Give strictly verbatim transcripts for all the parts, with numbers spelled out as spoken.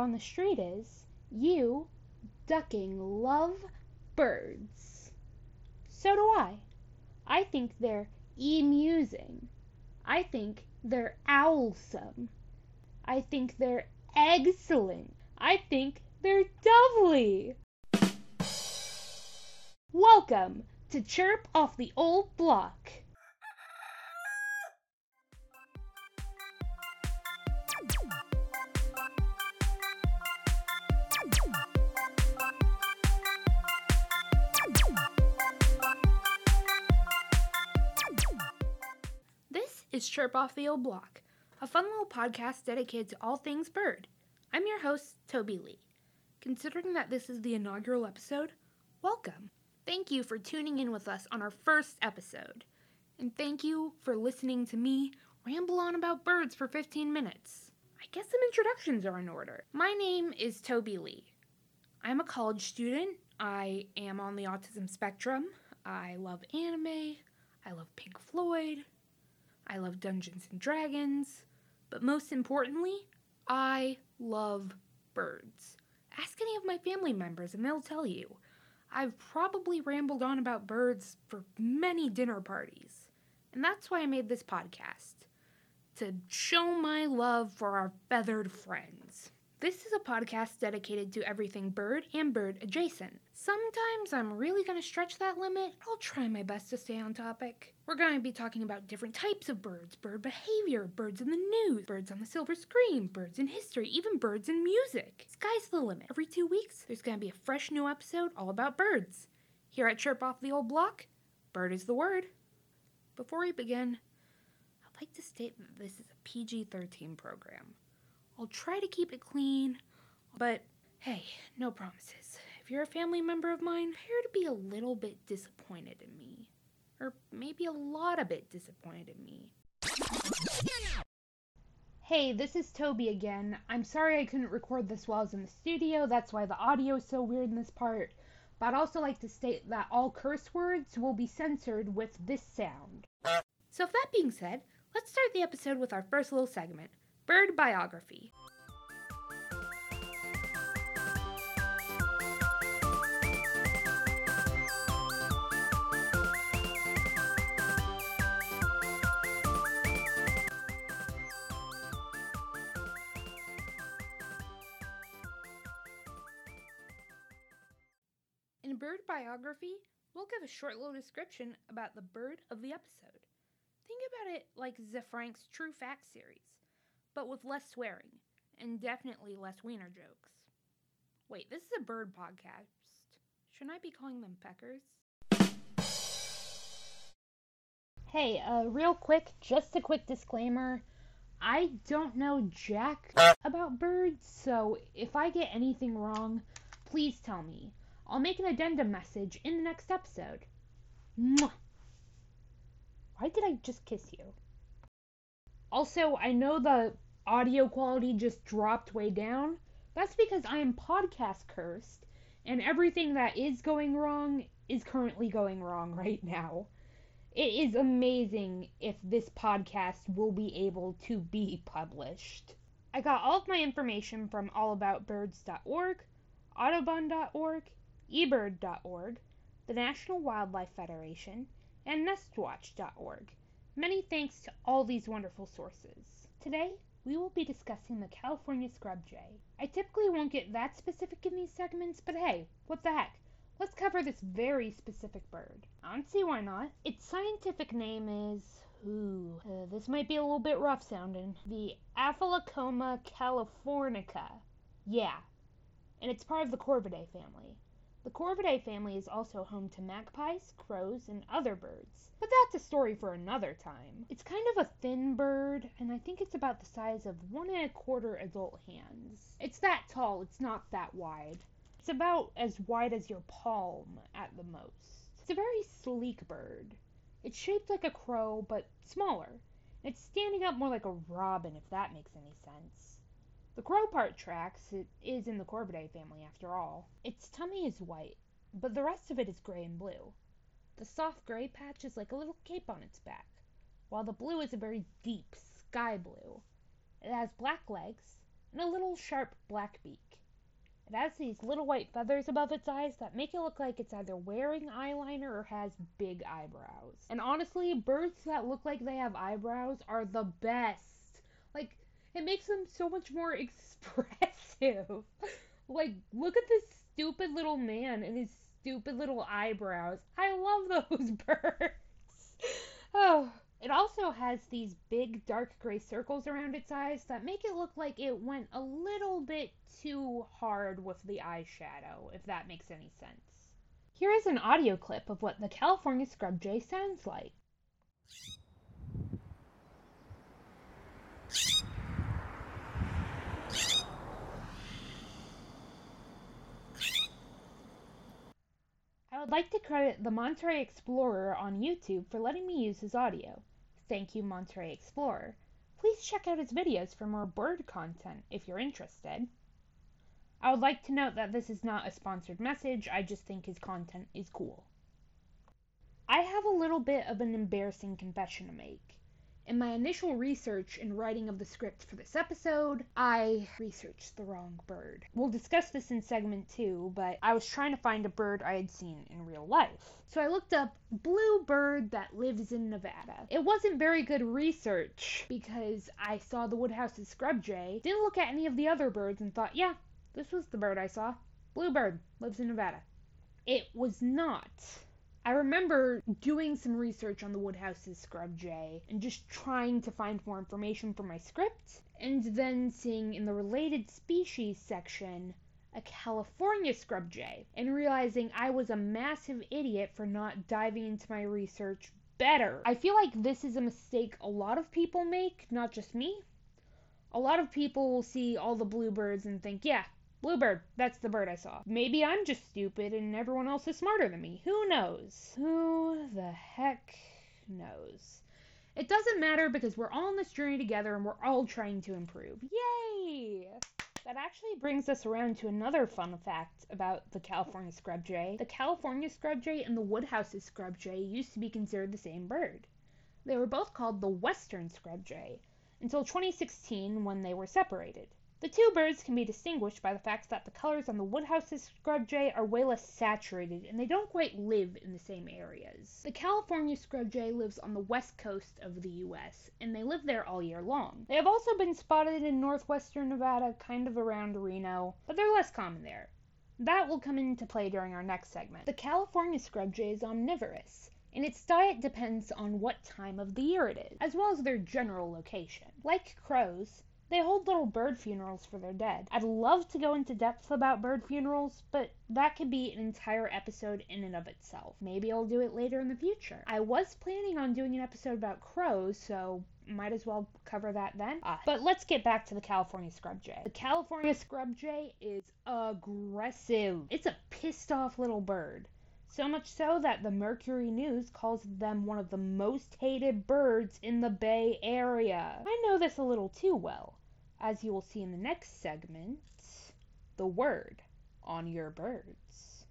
on the street is, you ducking love birds. So do I. I think they're emusing. I think they're owlsome. I think they're excellent. I think they're lovely. Welcome to Chirp Off the Old Block. This is Chirp Off the Old Block, a fun little podcast dedicated to all things bird. I'm your host, Toby Lee. Considering that this is the inaugural episode, welcome. Thank you for tuning in with us on our first episode. And thank you for listening to me ramble on about birds for fifteen minutes. I guess some introductions are in order. My name is Toby Lee. I'm a college student. I am on the autism spectrum. I love anime. I love Pink Floyd. I love Dungeons and Dragons. But most importantly, I love birds. Ask any of my family members and they'll tell you. I've probably rambled on about birds for many dinner parties, and that's why I made this podcast, to show my love for our feathered friends. This is a podcast dedicated to everything bird and bird adjacent. Sometimes I'm really going to stretch that limit. I'll try my best to stay on topic. We're going to be talking about different types of birds, bird behavior, birds in the news, birds on the silver screen, birds in history, even birds in music. Sky's the limit. Every two weeks, there's going to be a fresh new episode all about birds. Here at Chirp Off the Old Block, bird is the word. Before we begin, I'd like to state that this is a P G thirteen program. I'll try to keep it clean, but hey, no promises. If you're a family member of mine, prepare to be a little bit disappointed in me. Or maybe a lot of bit disappointed in me. Hey, this is Toby again. I'm sorry I couldn't record this while I was in the studio. That's why the audio is so weird in this part. But I'd also like to state that all curse words will be censored with this sound. So with that being said, let's start the episode with our first little segment, Bird Biography. In Bird Biography, we'll give a short little description about the bird of the episode. Think about it like Zefrank's True Facts series, but with less swearing, and definitely less wiener jokes. Wait, this is a bird podcast. Shouldn't I be calling them peckers? Hey, uh, real quick, just a quick disclaimer. I don't know jack about birds, so if I get anything wrong, please tell me. I'll make an addendum message in the next episode. Mwah! Why did I just kiss you? Also, I know the audio quality just dropped way down. That's because I am podcast cursed, and everything that is going wrong is currently going wrong right now. It is amazing if this podcast will be able to be published. I got all of my information from all about birds dot org, audubon dot org, e bird dot org, the National Wildlife Federation, and nest watch dot org. Many thanks to all these wonderful sources. Today, we will be discussing the California scrub jay. I typically won't get that specific in these segments, but hey, what the heck? Let's cover this very specific bird. I don't see why not. Its scientific name is, ooh, uh, this might be a little bit rough sounding, the Aphelocoma californica. Yeah, and it's part of the Corvidae family. The Corvidae family is also home to magpies, crows, and other birds, but that's a story for another time. It's kind of a thin bird, and I think it's about the size of one and a quarter adult hands. It's that tall, it's not that wide. It's about as wide as your palm at the most. It's a very sleek bird. It's shaped like a crow, but smaller. It's standing up more like a robin, if that makes any sense. The crow part tracks. It is in the Corvidae family after all. Its tummy is white, but the rest of it is gray and blue. The soft gray patch is like a little cape on its back, while the blue is a very deep sky blue. It has black legs, and a little sharp black beak. It has these little white feathers above its eyes that make it look like it's either wearing eyeliner or has big eyebrows. And honestly, birds that look like they have eyebrows are the best. Like, it makes them so much more expressive. Like, look at this stupid little man and his stupid little eyebrows. I love those birds. Oh, it also has these big dark gray circles around its eyes that make it look like it went a little bit too hard with the eyeshadow, if that makes any sense. Here is an audio clip of what the California scrub jay sounds like. I would like to credit the Monterey Explorer on YouTube for letting me use his audio. Thank you, Monterey Explorer. Please check out his videos for more bird content if you're interested. I would like to note that this is not a sponsored message, I just think his content is cool. I have a little bit of an embarrassing confession to make. In my initial research and writing of the script for this episode, I researched the wrong bird. We'll discuss this in segment two, but I was trying to find a bird I had seen in real life. So I looked up blue bird that lives in Nevada. It wasn't very good research because I saw the Woodhouse's scrub jay, didn't look at any of the other birds and thought, yeah, this was the bird I saw. Blue bird lives in Nevada. It was not. I remember doing some research on the Woodhouse's scrub jay and just trying to find more information for my script, and then seeing in the related species section a California scrub jay, and realizing I was a massive idiot for not diving into my research better. I feel like this is a mistake a lot of people make, not just me. A lot of people will see all the bluebirds and think, yeah, bluebird, that's the bird I saw. Maybe I'm just stupid and everyone else is smarter than me. Who knows? Who the heck knows? It doesn't matter because we're all on this journey together and we're all trying to improve. Yay! That actually brings us around to another fun fact about the California scrub jay. The California scrub jay and the Woodhouse's scrub jay used to be considered the same bird. They were both called the Western scrub jay until twenty sixteen when they were separated. The two birds can be distinguished by the fact that the colors on the Woodhouse's scrub jay are way less saturated and they don't quite live in the same areas. The California scrub jay lives on the west coast of the U S and they live there all year long. They have also been spotted in northwestern Nevada, kind of around Reno, but they're less common there. That will come into play during our next segment. The California scrub jay is omnivorous, and its diet depends on what time of the year it is, as well as their general location. Like crows, they hold little bird funerals for their dead. I'd love to go into depth about bird funerals, but that could be an entire episode in and of itself. Maybe I'll do it later in the future. I was planning on doing an episode about crows, so might as well cover that then. Uh, but let's get back to the California scrub jay. The California scrub jay is aggressive. It's a pissed off little bird. So much so that the Mercury News calls them one of the most hated birds in the Bay Area. I know this a little too well. As you will see in the next segment, the word on your birds.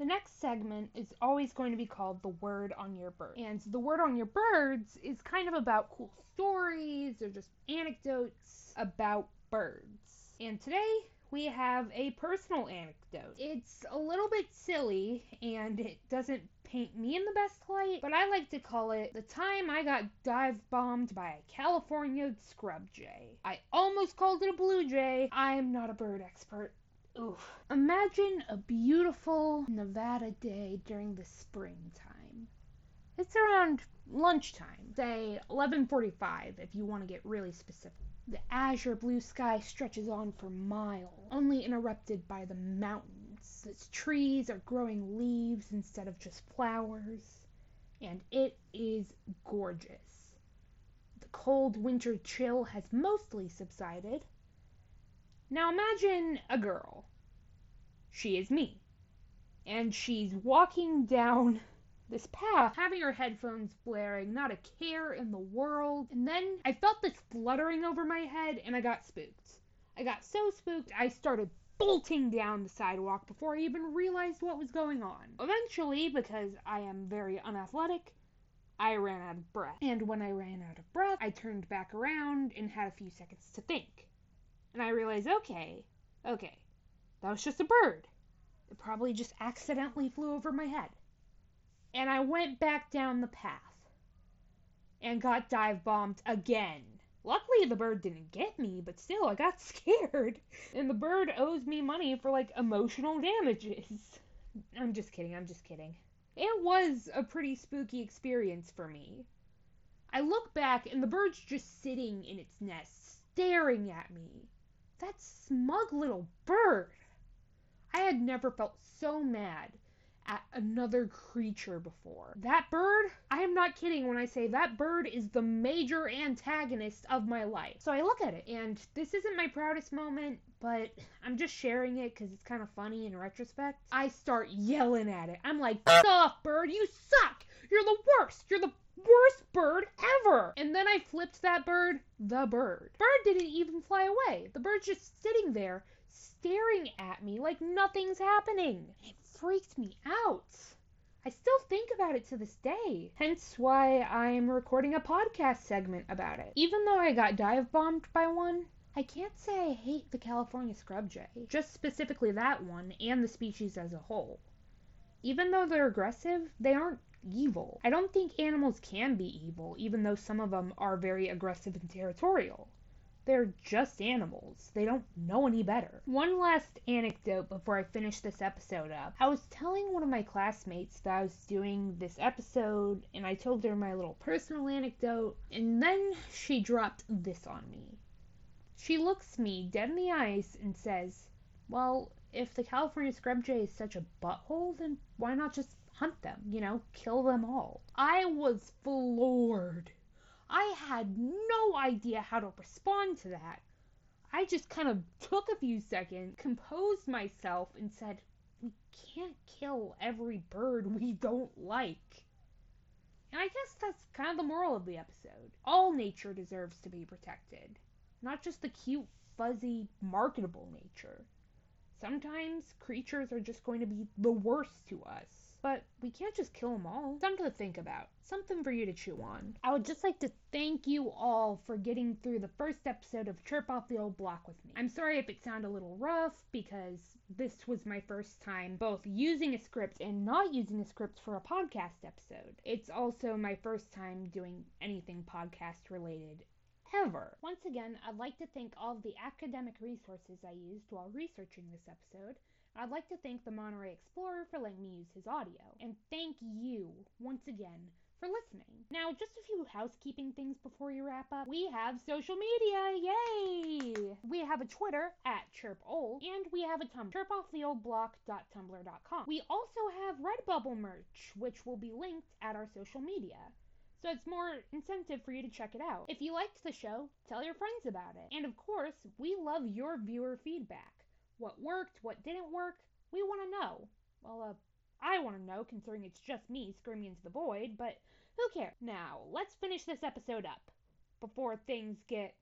The next segment is always going to be called the word on your bird. And the word on your birds is kind of about cool stories or just anecdotes about birds. And today we have a personal anecdote. It's a little bit silly and it doesn't paint me in the best light, but I like to call it the time I got dive bombed by a California scrub jay. I almost called it a blue jay. I'm not a bird expert. Oof. Imagine a beautiful Nevada day during the springtime. It's around lunchtime, say eleven forty-five if you want to get really specific. The azure blue sky stretches on for miles, only interrupted by the mountains. Its trees are growing leaves instead of just flowers, and it is gorgeous. The cold winter chill has mostly subsided. Now imagine a girl. She is me. And she's walking down this path, having her headphones blaring, not a care in the world. And then I felt this fluttering over my head and I got spooked. I got so spooked I started bolting down the sidewalk before I even realized what was going on. Eventually, because I am very unathletic, I ran out of breath. And when I ran out of breath, I turned back around and had a few seconds to think. And I realized, okay, okay, that was just a bird. It probably just accidentally flew over my head. And I went back down the path and got dive bombed again. Luckily, the bird didn't get me, but still, I got scared. And the bird owes me money for, like, emotional damages. I'm just kidding, I'm just kidding. It was a pretty spooky experience for me. I look back, and the bird's just sitting in its nest, staring at me. That smug little bird. I had never felt so mad at another creature before. That bird, I am not kidding when I say that bird is the major antagonist of my life. So I look at it, and this isn't my proudest moment, but I'm just sharing it because it's kind of funny in retrospect. I start yelling at it. I'm like, "Fuck off, bird, you suck! You're the worst! You're the worst bird ever!" And then I flipped that bird, the bird. Bird didn't even fly away. The bird's just sitting there, staring at me like nothing's happening. It freaked me out. I still think about it to this day. Hence why I'm recording a podcast segment about it. Even though I got dive bombed by one, I can't say I hate the California scrub jay. Just specifically that one and the species as a whole. Even though they're aggressive, they aren't evil. I don't think animals can be evil, even though some of them are very aggressive and territorial. They're just animals. They don't know any better. One last anecdote before I finish this episode up. I was telling one of my classmates that I was doing this episode, and I told her my little personal anecdote, and then she dropped this on me. She looks me dead in the eyes and says, "Well, if the California scrub jay is such a butthole, then why not just hunt them, you know, kill them all?" I was floored. I had no idea how to respond to that. I just kind of took a few seconds, composed myself, and said, "We can't kill every bird we don't like." And I guess that's kind of the moral of the episode. All nature deserves to be protected, not just the cute, fuzzy, marketable nature. Sometimes creatures are just going to be the worst to us. But we can't just kill them all. Something to think about. Something for you to chew on. I would just like to thank you all for getting through the first episode of Chirp Off the Old Block with me. I'm sorry if it sounded a little rough, because this was my first time both using a script and not using a script for a podcast episode. It's also my first time doing anything podcast related ever. Once again, I'd like to thank all of the academic resources I used while researching this episode. I'd like to thank the Monterey Explorer for letting me use his audio, and thank you, once again, for listening. Now, just a few housekeeping things before we wrap up. We have social media, yay! We have a Twitter, at ChirpOld, and we have a Tumblr, chirp off the old block dot tumblr dot com. We also have Redbubble merch, which will be linked at our social media, so it's more incentive for you to check it out. If you liked the show, tell your friends about it. And of course, we love your viewer feedback. What worked, what didn't work, we want to know. Well, uh, I want to know, considering it's just me screaming into the void, but who cares? Now, let's finish this episode up before things get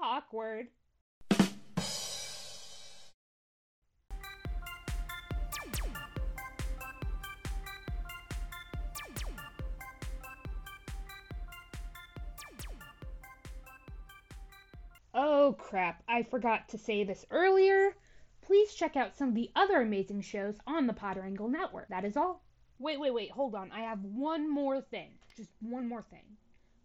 awkward. Oh crap, I forgot to say this earlier. Please check out some of the other amazing shows on the Potter Angle Network. That is all. Wait, wait, wait, hold on. I have one more thing. Just one more thing.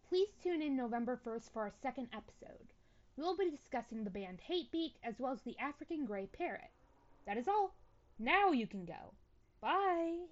Please tune in November first for our second episode. We'll be discussing the band Hatebeak as well as the African Grey Parrot. That is all. Now you can go. Bye.